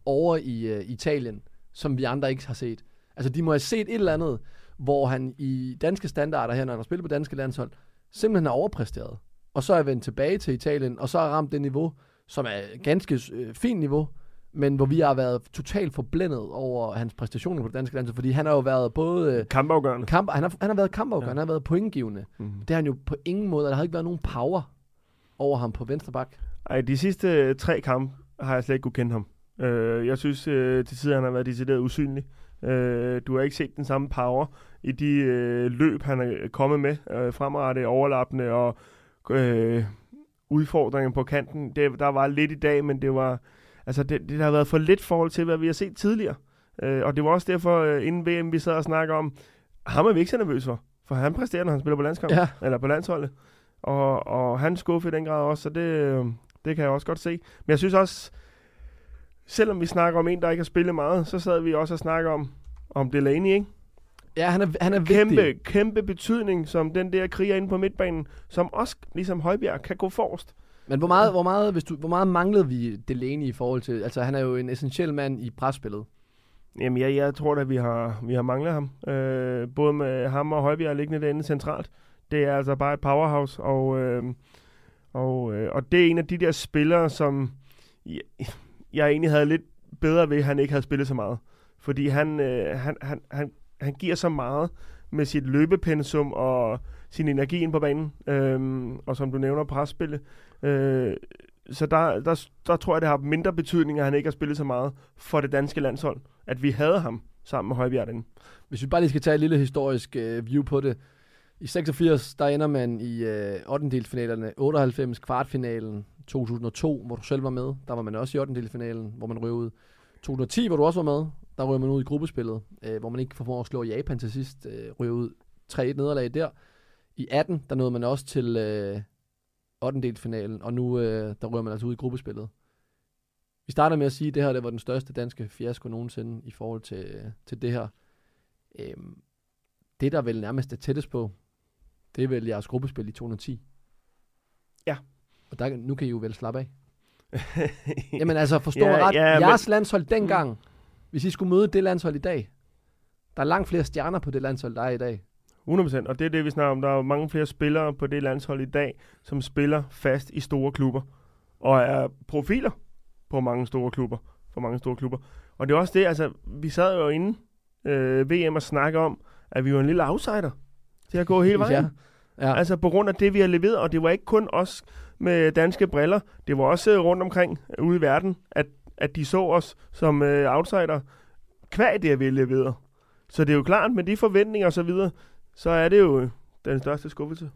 over i uh, Italien, som vi andre ikke har set. Altså, de må have set et eller andet, hvor han i danske standarder her, når han har spillet på danske landshold, simpelthen har overpræsteret. Og så er jeg vendt tilbage til Italien, og så har jeg ramt det niveau, som er et ganske øh, fint niveau, men hvor vi har været totalt forblændet over hans præstationer på det danske landshold, fordi han har jo været både... Øh, kampafgørende. Kamp, han, har, han har været kampafgørende, ja. Han har været pointgivende. Mm-hmm. Det har han jo på ingen måde, der har ikke været nogen power over ham på venstre bak. Ej, de sidste tre kampe har jeg slet ikke kunne kende ham. Øh, jeg synes, øh, til tider han har været decideret usynlig. Øh, du har ikke set den samme power i de øh, løb, han er kommet med. Øh, fremrettet, overlappende og... Øh, udfordringen på kanten. Det, der var lidt i dag, men det var altså det, det har været for lidt forhold til, hvad vi har set tidligere. Øh, og det var også derfor, øh, inden V M, vi sad og snakkede om, ham er vi ikke så nervøs for, for han præsterer, når han spiller på landskamp, ja. Eller på landsholdet. Og, og han skuffede i den grad også, så det, øh, det kan jeg også godt se. Men jeg synes også, selvom vi snakker om en, der ikke har spillet meget, så sad vi også og snakkede om, om Delaney, ikke? Ja, han er, han er kæmpe, vigtig. Kæmpe betydning, som den der kriger inde på midtbanen, som også, ligesom Højbjerg, kan gå forrest. Men hvor meget, hvor meget, hvis du, hvor meget manglede vi Delaney i forhold til... Altså, han er jo en essentiel mand i presspillet. Jamen, jeg, jeg tror da, vi har, vi har manglet ham. Øh, både med ham og Højbjerg liggende derinde centralt. Det er altså bare et powerhouse, og, øh, og, øh, og det er en af de der spillere, som jeg, jeg egentlig havde lidt bedre ved, at han ikke havde spillet så meget. Fordi han... Øh, han, han, han Han giver så meget med sit løbepensum og sin energi ind på banen, øhm, og som du nævner, presspillet. Øh, så der, der, der tror jeg, det har mindre betydning, at han ikke har spillet så meget for det danske landshold. At vi havde ham sammen med Højbjerg derinde. Hvis vi bare lige skal tage et lille historisk øh, view på det. I seksogfirs, der ender man i øh, ottendedelsfinalerne, otteoghalvfems kvartfinalen, to tusind og to, hvor du selv var med. Der var man også i ottendedelsfinalen, hvor man røg ud. to tusind og ti, hvor du også var med, der røg man ud i gruppespillet, øh, hvor man ikke formår at slå Japan til sidst. Øh, røg ud tre et nederlag der. I atten, der nåede man også til øh, ottendedelsfinalen, og nu øh, der røg man altså ud i gruppespillet. Vi starter med at sige, at det her det var den største danske fiasko nogensinde i forhold til, til det her. Øhm, det, der vel nærmest er tættest på, det er vel jeres gruppespil i to tusind og ti. Ja. Og der, nu kan I jo vel slappe af. Jamen altså, forstår ja, ret. Ja, jeres men... landshold dengang, mm. hvis I skulle møde det landshold i dag, der er langt flere stjerner på det landshold, der er i dag. hundrede procent, og det er det, vi snakker om. Der er mange flere spillere på det landshold i dag, som spiller fast i store klubber og er profiler på mange store klubber, for mange store klubber. Og det er også det, altså, vi sad jo inde øh, V M og snakkede om, at vi var en lille outsider til at gå hele vejen. Ja. Ja. Altså på grund af det, vi har leveret, og det var ikke kun os med danske briller, det var også rundt omkring ude i verden, at, at de så os som øh, outsider, kvad det, vi har leveret. Så det er jo klart, med de forventninger og så videre, så er det jo den største skuffelse.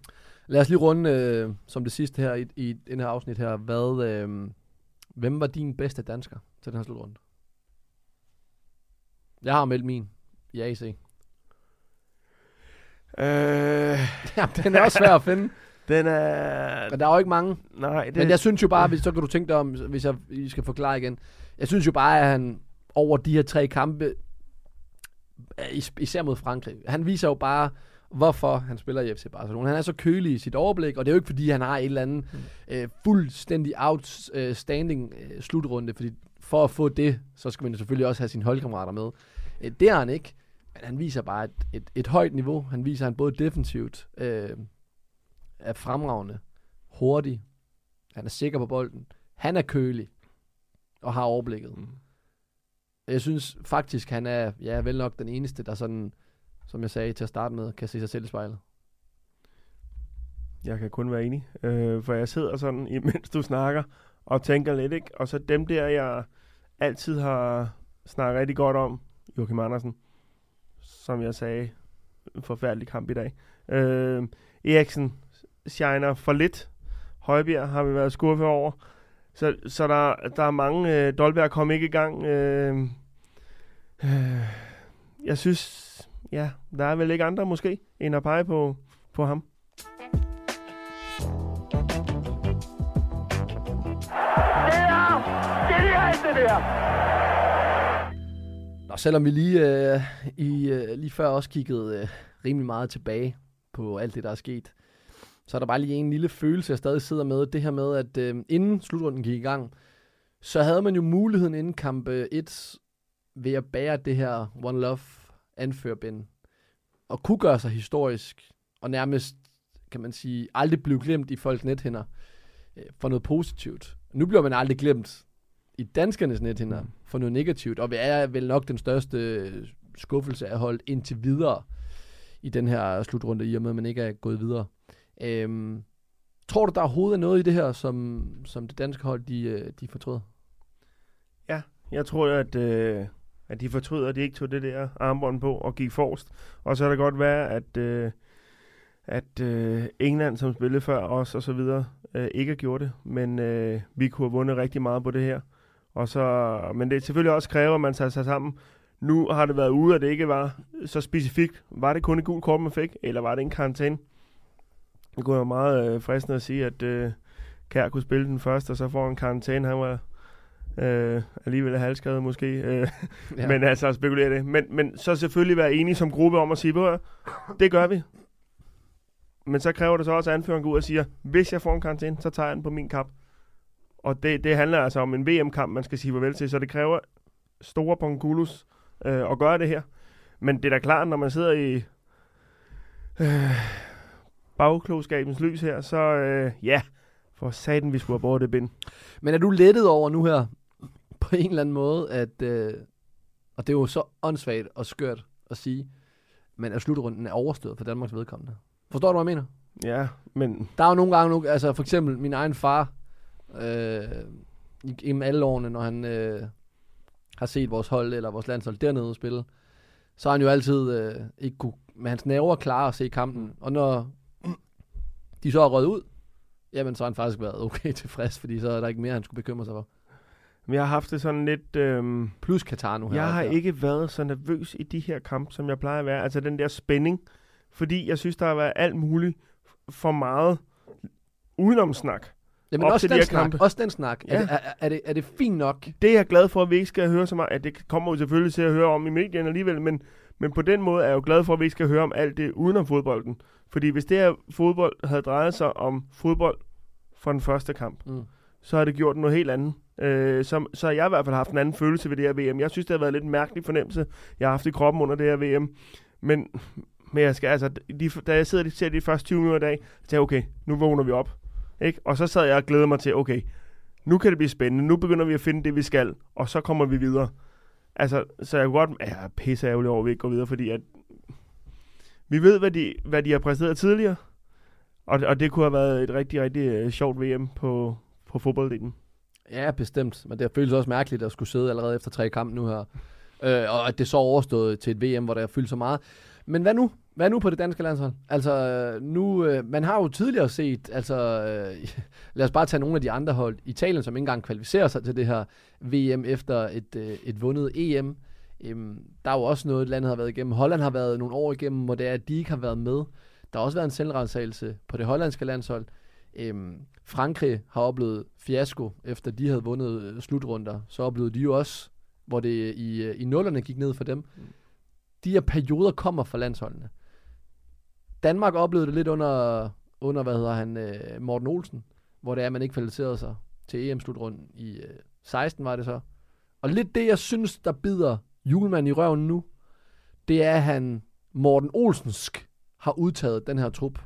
Lad os lige runde, øh, som det sidste her i, i den her afsnit her, hvad... Øh, Hvem var din bedste dansker til den her slutrunde? Jeg har meldt min i A C. Øh... Ja, den er også svær at finde. Den er... Men der er jo ikke mange. Nej, det... Men jeg synes jo bare, hvis, så kan du tænke dig om, hvis jeg, jeg skal forklare igen. Jeg synes jo bare, at han over de her tre kampe, især mod Frankrig, han viser jo bare... hvorfor han spiller i F C Barcelona. Han er så kølig i sit overblik, og det er jo ikke, fordi han har et eller andet mm. øh, fuldstændig outstanding øh, slutrunde, fordi for at få det, så skal man selvfølgelig også have sine holdkammerater med. Øh, det er han ikke, men han viser bare et, et, et højt niveau. Han viser, han både defensivt, øh, er fremragende, hurtig, han er sikker på bolden, han er kølig og har overblikket. Mm. Jeg synes faktisk, han er ja, vel nok den eneste, der sådan... som jeg sagde til at starte med, kan se sig selv i spejlet. Jeg kan kun være enig, øh, for jeg sidder sådan, imens du snakker, og tænker lidt, ikke? Og så dem der, jeg altid har snakket rigtig godt om, Joachim Andersen, som jeg sagde, forfærdelig kamp i dag. Øh, Eriksen shiner for lidt. Højbjerg har vi været skuffet over. Så, så der, der er mange, øh, Dolberg kom ikke i gang. Øh, øh, jeg synes... Ja, der er vel ikke andre måske, end at pege på, på ham. Det er genialt, det der! Nå, selvom vi lige, øh, i, øh, lige før også kiggede øh, rimelig meget tilbage på alt det, der er sket, så er der bare lige en lille følelse, jeg stadig sidder med. Det her med, at øh, inden slutrunden gik i gang, så havde man jo muligheden inden kamp et ved at bære det her One Love anførbind, og kunne gøre sig historisk, og nærmest, kan man sige, aldrig blive glemt i folks nethinder, øh, for noget positivt. Nu bliver man aldrig glemt i danskernes nethinder, mm. for noget negativt, og vi er vel nok den største skuffelse af holdet indtil videre i den her slutrunde, i og med, at man ikke er gået videre. Øhm, tror du, der overhovedet er noget i det her, som, som det danske hold, de, de fortrød? Ja, jeg tror, at... Øh at de fortryder, at de ikke tog det der armbånd på og gik forrest. Og så er det godt være, at, øh, at øh, England, som spillede før os og så videre, øh, ikke har gjort det. Men øh, vi kunne have vundet rigtig meget på det her. Og så, men det selvfølgelig også kræver, at man tager sig sammen. Nu har det været ude, at det ikke var så specifikt. Var det kun et gult kort, man fik, eller var det en karantæne? Det kunne være meget øh, fristende at sige, at øh, Kjær kunne spille den først, og så får en karantæne. Han var... Øh, alligevel er halvskadet måske øh, ja. Men altså spekulerer det men, men så selvfølgelig være enige som gruppe om at sige hør, det gør vi. Men så kræver det så også, at anføreren går ud og siger, hvis jeg får en karantæne, så tager jeg den på min kap. Og det, det handler altså om en V M-kamp, man skal sige farvel til. Så det kræver store pongulus øh, at gøre det her. Men det er da klart, når man sidder i øh, bagklogskabens lys her, så øh, ja, for satan, vi skulle have båret det bind. Men er du lettet over nu her på en eller anden måde, at, øh, og det er jo så åndssvagt og skørt at sige, men at slutrunden er overstået for Danmarks vedkommende. Forstår du, hvad jeg mener? Ja, men... Der er jo nogle gange nu, altså for eksempel min egen far, øh, i alle årene, når han øh, har set vores hold eller vores landshold dernede spille, så har han jo altid øh, ikke kunne med hans nerver klare at se kampen. Og når de så er røget ud, jamen så har han faktisk været okay tilfreds, fordi så er der ikke mere, han skulle bekymre sig for. Men jeg har haft det sådan lidt... Øhm, Plus Katar nu her. Jeg har der. ikke været så nervøs i de her kampe, som jeg plejer at være. Altså den der spænding. Fordi jeg synes, der har været alt muligt for meget udenom snak. Jamen også den, de snak, også den snak. Ja. Er, det, er, er, det, er det fint nok? Det er jeg glad for, at vi ikke skal høre så meget. Ja, det kommer jo selvfølgelig til at høre om i medierne alligevel, men, men på den måde er jeg jo glad for, at vi ikke skal høre om alt det udenom fodbolden. Fordi hvis det her fodbold havde drejet sig om fodbold fra den første kamp, mm. så havde det gjort noget helt andet. Øh, som, så har jeg i hvert fald haft en anden følelse ved det her V M. Jeg synes, det har været en lidt mærkelig fornemmelse, jeg har haft i kroppen under det her V M. Men, men jeg skal, altså, de, da jeg sidder og ser de første tyve minutter i dag, så tænker jeg, okay, nu vågner vi op. Ikke? Og så sad jeg og glæder mig til, okay, nu kan det blive spændende, nu begynder vi at finde det, vi skal, og så kommer vi videre. Altså, så jeg kunne godt, ja, jeg er pisse ærgerlig over, at vi ikke går videre, fordi at vi ved, hvad de, hvad de har præsteret tidligere, og, og det kunne have været et rigtig, rigtig uh, sjovt V M på, på fodbolddelen. Ja, bestemt, men det føles også mærkeligt at skulle sidde allerede efter tre kampe nu her, øh, og at det så overstået til et V M, hvor der fyldt så meget. Men hvad nu? Hvad nu på det danske landshold? Altså, nu, øh, man har jo tidligere set, altså, øh, lad os bare tage nogle af de andre hold. Italien, som ikke engang kvalificerer sig til det her V M efter et, øh, et vundet E M. Øhm, der er jo også noget, landet har været igennem. Holland har været nogle år igennem, hvor det er, at de ikke har været med. Der har også været en selvrensagelse på det hollandske landshold. Øhm, Frankrig har oplevet fiasko, efter de havde vundet øh, slutrunder. Så oplevede de jo også, hvor det i, øh, i nullerne gik ned for dem. De her perioder kommer fra landsholdene. Danmark oplevede det lidt under, under hvad hedder han, øh, Morten Olsen, hvor det er, man ikke kvalificerede sig til E M-slutrunden i øh, seksten, var det så. Og lidt det, jeg synes, der bider Hjulmand i røven nu, det er, at han Morten Olsensk har udtaget den her trup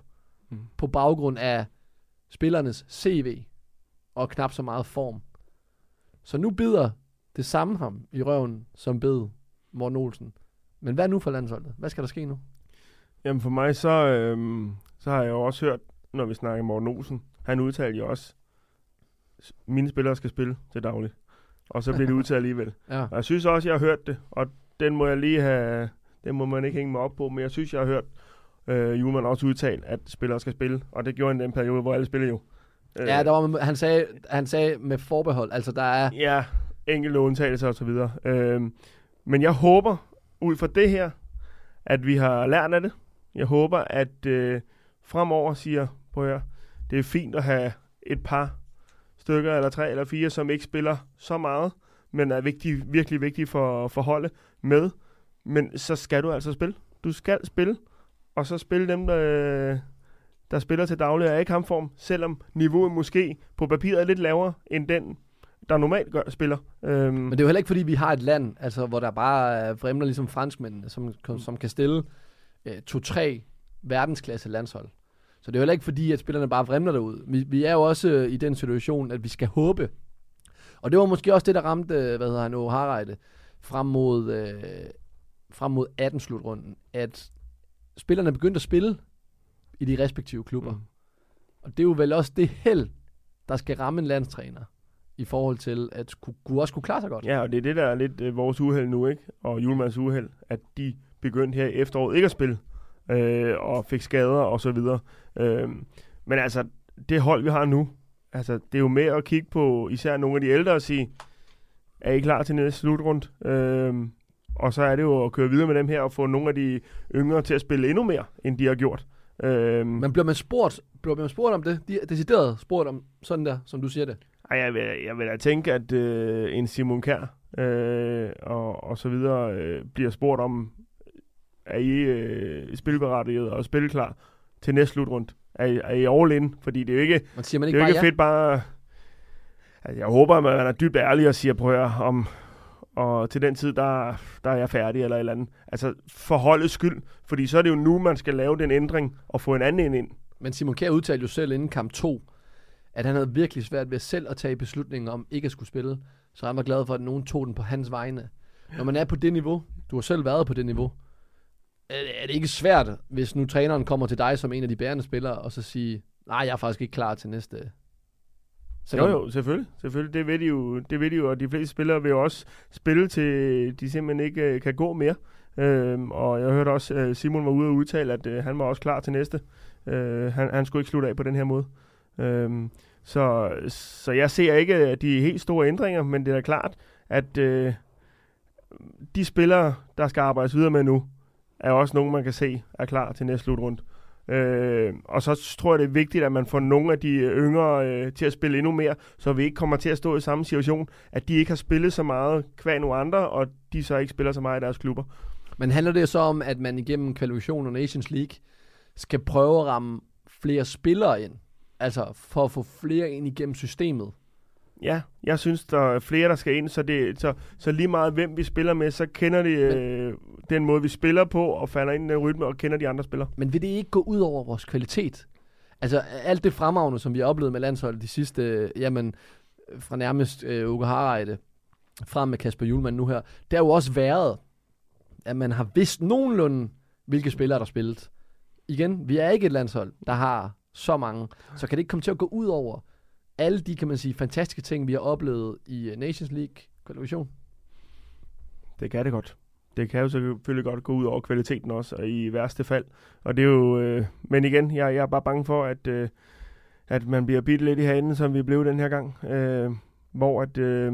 mm. på baggrund af spillernes C V og knap så meget form. Så nu bider det samme ham i røven, som bed Morten Olsen. Men hvad nu for landsholdet? Hvad skal der ske nu? Jamen for mig, så, øhm, så har jeg jo også hørt, når vi snakker Morten Olsen, han udtalte jo også, mine spillere skal spille til dagligt. Og så bliver det udtalt alligevel. Ja. Og jeg synes også, jeg har hørt det, og den må jeg lige have, den må man ikke hænge mig op på, men jeg synes, jeg har hørt øh, Hjulmand også udtalt, at spillere skal spille, og det gjorde han i den periode, hvor alle spillede jo. Øh, ja, der var, han, sagde, han sagde med forbehold, altså der er... Ja, enkelte undtagelser og så videre. Øh, men jeg håber, ud fra det her, at vi har lært af det. Jeg håber, at øh, fremover siger, prøv her, det er fint at have et par stykker, eller tre eller fire, som ikke spiller så meget, men er vigtige, virkelig vigtige for, for holdet med. Men så skal du altså spille. Du skal spille, og så spille dem, der, der spiller til daglig og er i kampform, selvom niveauet måske på papiret er lidt lavere end den, der normalt gør, spiller. Øhm. Men det er jo heller ikke, fordi vi har et land, altså, hvor der bare er fremler ligesom franskmændene, som, som kan stille øh, to-tre verdensklasse landshold. Så det er jo heller ikke, fordi at spillerne bare fremler derud. Vi, vi er jo også øh, i den situation, at vi skal håbe. Og det var måske også det, der ramte, øh, hvad hedder han, Åge Harreide, frem mod, øh, frem mod atten-slutrunden, at spillerne begyndte at spille i de respektive klubber. Mm. Og det er jo vel også det held, der skal ramme en landstræner, i forhold til at kunne også kunne klare sig godt. Ja, og det er det, der er lidt øh, vores uheld nu, ikke? Og Hjulmands uheld, at de begyndte her i efteråret ikke at spille, øh, og fik skader og så videre. Øh, men altså, det hold, vi har nu, altså, det er jo med at kigge på især nogle af de ældre og sige, er I klar til næste slutrunde? Øh, og så er det jo at køre videre med dem her og få nogle af de yngre til at spille endnu mere, end de har gjort. Øh, men bliver man spurgt, bliver man spurgt om det? De er decideret spurgt om sådan der, som du siger det? Ej, jeg vil, jeg vil da tænke, at øh, en Simon Kjær øh, og, og så videre øh, bliver spurgt om, er I øh, spilberettiget og spilklar til næste slutrunde? Er, er I all in? Fordi det er jo ikke, siger man ikke, det er ikke bare fedt ja? bare... Altså, jeg håber, at man er dybt ærlig og siger, prøv at høre, om, og til den tid, der, der er jeg færdig eller et eller andet. Altså, for holdets skyld. Fordi så er det jo nu, man skal lave den ændring og få en anden ind. Men Simon Kjær udtalte jo selv inden kamp to, at han havde virkelig svært ved selv at tage beslutningen om ikke at skulle spille, så han var glad for, at nogen tog den på hans vegne. Når man er på det niveau, du har selv været på det niveau, er det ikke svært, hvis nu træneren kommer til dig som en af de bærende spillere, og så siger, nej, jeg er faktisk ikke klar til næste. Selvom... Jo, jo, selvfølgelig. selvfølgelig. Det ved de jo, det ved de jo, og de fleste spillere vil jo også spille til, de simpelthen ikke kan gå mere. Øhm, og jeg hørte også, at Simon var ude og udtale, at øh, han var også klar til næste. Øh, han, han skulle ikke slutte af på den her måde. Øhm, så, så jeg ser ikke de helt store ændringer, men det er da klart, at øh, de spillere, der skal arbejdes videre med nu, er også nogen, man kan se er klar til næste slutrunde. Øh, og så tror jeg, det er vigtigt, at man får nogle af de yngre øh, til at spille endnu mere, så vi ikke kommer til at stå i samme situation, at de ikke har spillet så meget hver nu andre, og de så ikke spiller så meget i deres klubber. Men handler det så om, at man igennem kvalifikationen og Nations League skal prøve at ramme flere spillere ind? Altså for at få flere ind igennem systemet? Ja, jeg synes, der er flere, der skal ind, så, det, så, så lige meget hvem vi spiller med, så kender de øh, den måde, vi spiller på, og falder ind i den rytme, og kender de andre spillere. Men vil det ikke gå ud over vores kvalitet? Altså alt det fremragende, som vi har oplevet med landsholdet de sidste, øh, jamen fra nærmest øh, Åke Hareide, frem med Kasper Hjulmand nu her, der har jo også været, at man har vidst nogenlunde, hvilke spillere der spillet. Igen, vi er ikke et landshold, der har så mange, så kan det ikke komme til at gå ud over alle de, kan man sige, fantastiske ting, vi har oplevet i Nations League-kvalifikation? Det kan det godt. Det kan jo selvfølgelig godt gå ud over kvaliteten også, og i værste fald. Og det er jo... Øh, men igen, jeg, jeg er bare bange for, at, øh, at man bliver bidt lidt i hanen, som vi blev den her gang. Øh, hvor at... Øh,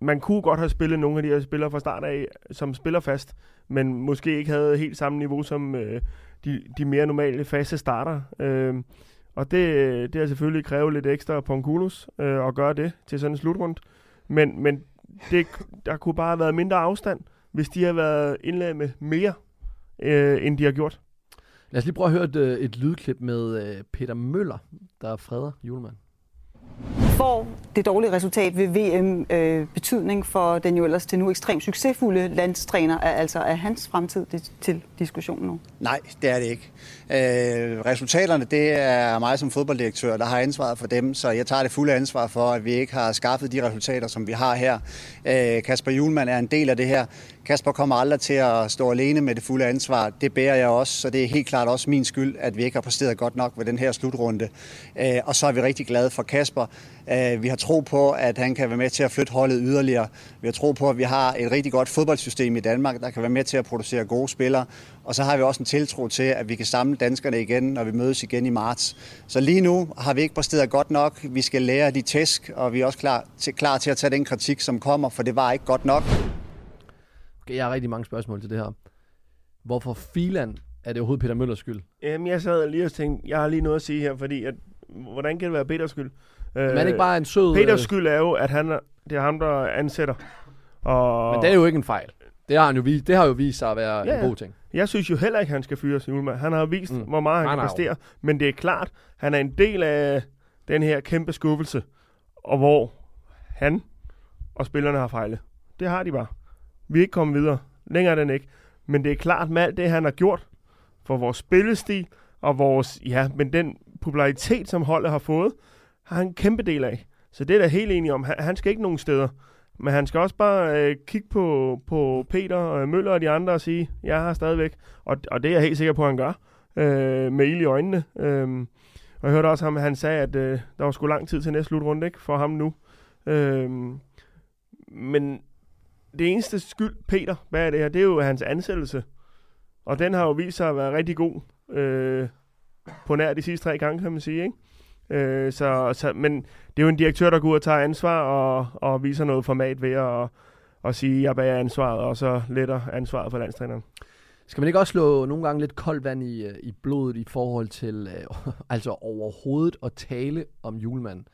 man kunne godt have spillet nogle af de her spillere fra start af, som spiller fast, men måske ikke havde helt samme niveau som øh, de, de mere normale faste starter. Øh, Og det, det har selvfølgelig krævet lidt ekstra ponculus øh, at gøre det til sådan en slutrund. Men, men det, der kunne bare have været mindre afstand, hvis de har været indlaget med mere, øh, end de har gjort. Lad os lige prøve at høre et, et lydklip med øh, Peter Møller, der er freder Hjulmand. Får det dårlige resultat ved V M øh, betydning for den jo ellers til nu ekstremt succesfulde landstræner, er altså er hans fremtid det, til diskussionen nu? Nej, det er det ikke. Øh, resultaterne, det er mig som fodbolddirektør, der har ansvaret for dem, så jeg tager det fulde ansvar for, at vi ikke har skaffet de resultater, som vi har her. Øh, Kasper Hjulmand er en del af det her. Kasper kommer aldrig til at stå alene med det fulde ansvar. Det bærer jeg også, så det er helt klart også min skyld, at vi ikke har præsteret godt nok ved den her slutrunde. Øh, og så er vi rigtig glade for Kasper. Vi har tro på, at han kan være med til at flytte holdet yderligere. Vi har tro på, at vi har et rigtig godt fodboldsystem i Danmark, der kan være med til at producere gode spillere. Og så har vi også en tiltro til, at vi kan samle danskerne igen, når vi mødes igen i marts. Så lige nu har vi ikke præsteret godt nok. Vi skal lære de tæsk, og vi er også klar til, klar til at tage den kritik, som kommer, for det var ikke godt nok. Okay, jeg har rigtig mange spørgsmål til det her. Hvorfor filan er det overhovedet Peter Møllers skyld? Jamen, jeg sad lige og tænkte, jeg har lige noget at sige her, fordi at, hvordan kan det være Peters skyld? Men er ikke bare en sød... Peters skyld er jo, at han er, det er ham, der ansætter. Og... Men det er jo ikke en fejl. Det har, han jo vist, det har jo vist sig at være ja, en god ting. Jeg synes jo heller ikke, han skal fyres. Han har vist, mm. hvor meget han, han kan præstere. Men det er klart, han er en del af den her kæmpe skuffelse. Og hvor han og spillerne har fejlet. Det har de bare. Vi er ikke kommet videre. Længere den ikke. Men det er klart med alt det, han har gjort for vores spillestil og vores... Ja, men den popularitet, som holdet har fået... har han en kæmpe del af. Så det er da helt enig om. Han, han skal ikke nogen steder. Men han skal også bare øh, kigge på, på Peter og Møller og de andre og sige, jeg har stadigvæk. Og, og det er jeg helt sikker på, at han gør. Øh, med ild i øjnene. Øh, og jeg hørte også ham, at han sagde, at øh, der var sgu lang tid til næste slutrunde, ikke? For ham nu. Øh, men det eneste skyld, Peter, hvad er det her? Det er jo hans ansættelse. Og den har jo vist sig at være rigtig god. Øh, på nær de sidste tre gange, kan man sige, ikke? Øh, så, så, men det er jo en direktør, der går ud og tager ansvar og, og viser noget format ved at, at, at sige, jeg bærer ansvaret, og så letter ansvaret for landstræneren. Skal man ikke også slå nogle gange lidt koldt vand i, i blodet i forhold til øh, altså overhovedet at tale om Hjulmand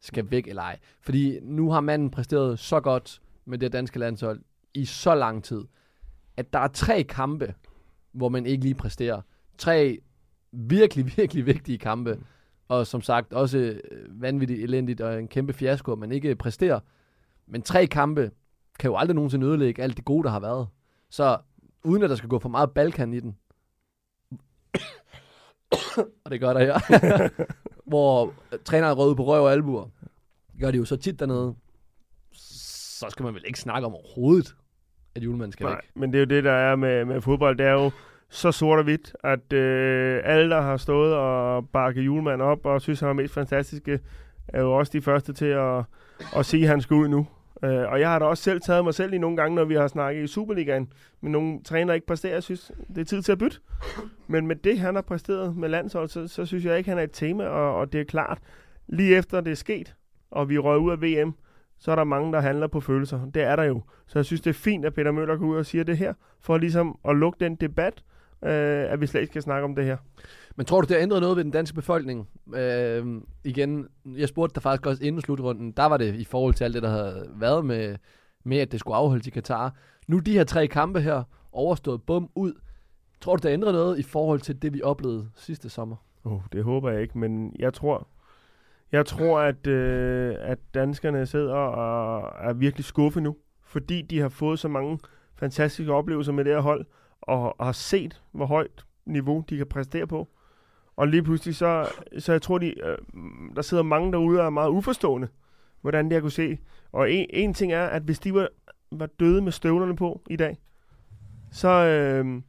skal væk eller ej? Fordi nu har manden præsteret så godt med det danske landshold i så lang tid, at der er tre kampe, hvor man ikke lige præsterer. Tre virkelig, virkelig vigtige kampe. Og som sagt, også vanvittigt elendigt og en kæmpe fiasko, man ikke præsterer. Men tre kampe kan jo aldrig nogensinde ødelægge alt det gode, der har været. Så uden at der skal gå for meget Balkan i den. Og det gør der her. Hvor træneren røde på røv og albuer. Gør det jo så tit dernede. Så skal man vel ikke snakke om overhovedet, at Hjulmand skal væk. Nej, men det er jo det, der er med, med fodbold. Det er jo... så sort og hvidt, at øh, alle, der har stået og bakket Hjulmand op og synes, han var mest fantastiske, er jo også de første til at, at sige, at han skal ud nu. Uh, og jeg har da også selv taget mig selv i nogle gange, når vi har snakket i Superligaen, men nogle træner ikke præsterer. Jeg synes, det er tid til at bytte. Men med det, han har præsteret med landsholdet, så, så synes jeg ikke, han er et tema. Og, og det er klart, lige efter det er sket, og vi røg ud af V M, så er der mange, der handler på følelser. Det er der jo. Så jeg synes, det er fint, at Peter Møller går ud og siger det her, for ligesom at lukke den debat, øh, at vi slet ikke skal snakke om det her. Men tror du, det har ændret noget ved den danske befolkning? Øh, igen, jeg spurgte dig faktisk også inden slutrunden, der var det i forhold til alt det, der havde været med, med at det skulle afholdes i Katar. Nu de her tre kampe her, overstået, bum, ud. Tror du, det har ændret noget i forhold til det, vi oplevede sidste sommer? Oh, det håber jeg ikke, men jeg tror... Jeg tror, at, øh, at danskerne sidder og er virkelig skuffet nu, fordi de har fået så mange fantastiske oplevelser med det her hold, og, og har set, hvor højt niveau de kan præstere på. Og lige pludselig, så, så jeg tror, de, øh, der sidder mange derude og er meget uforstående, hvordan det har kunne se. Og en, en ting er, at hvis de var, var døde med støvlerne på i dag, så, øh,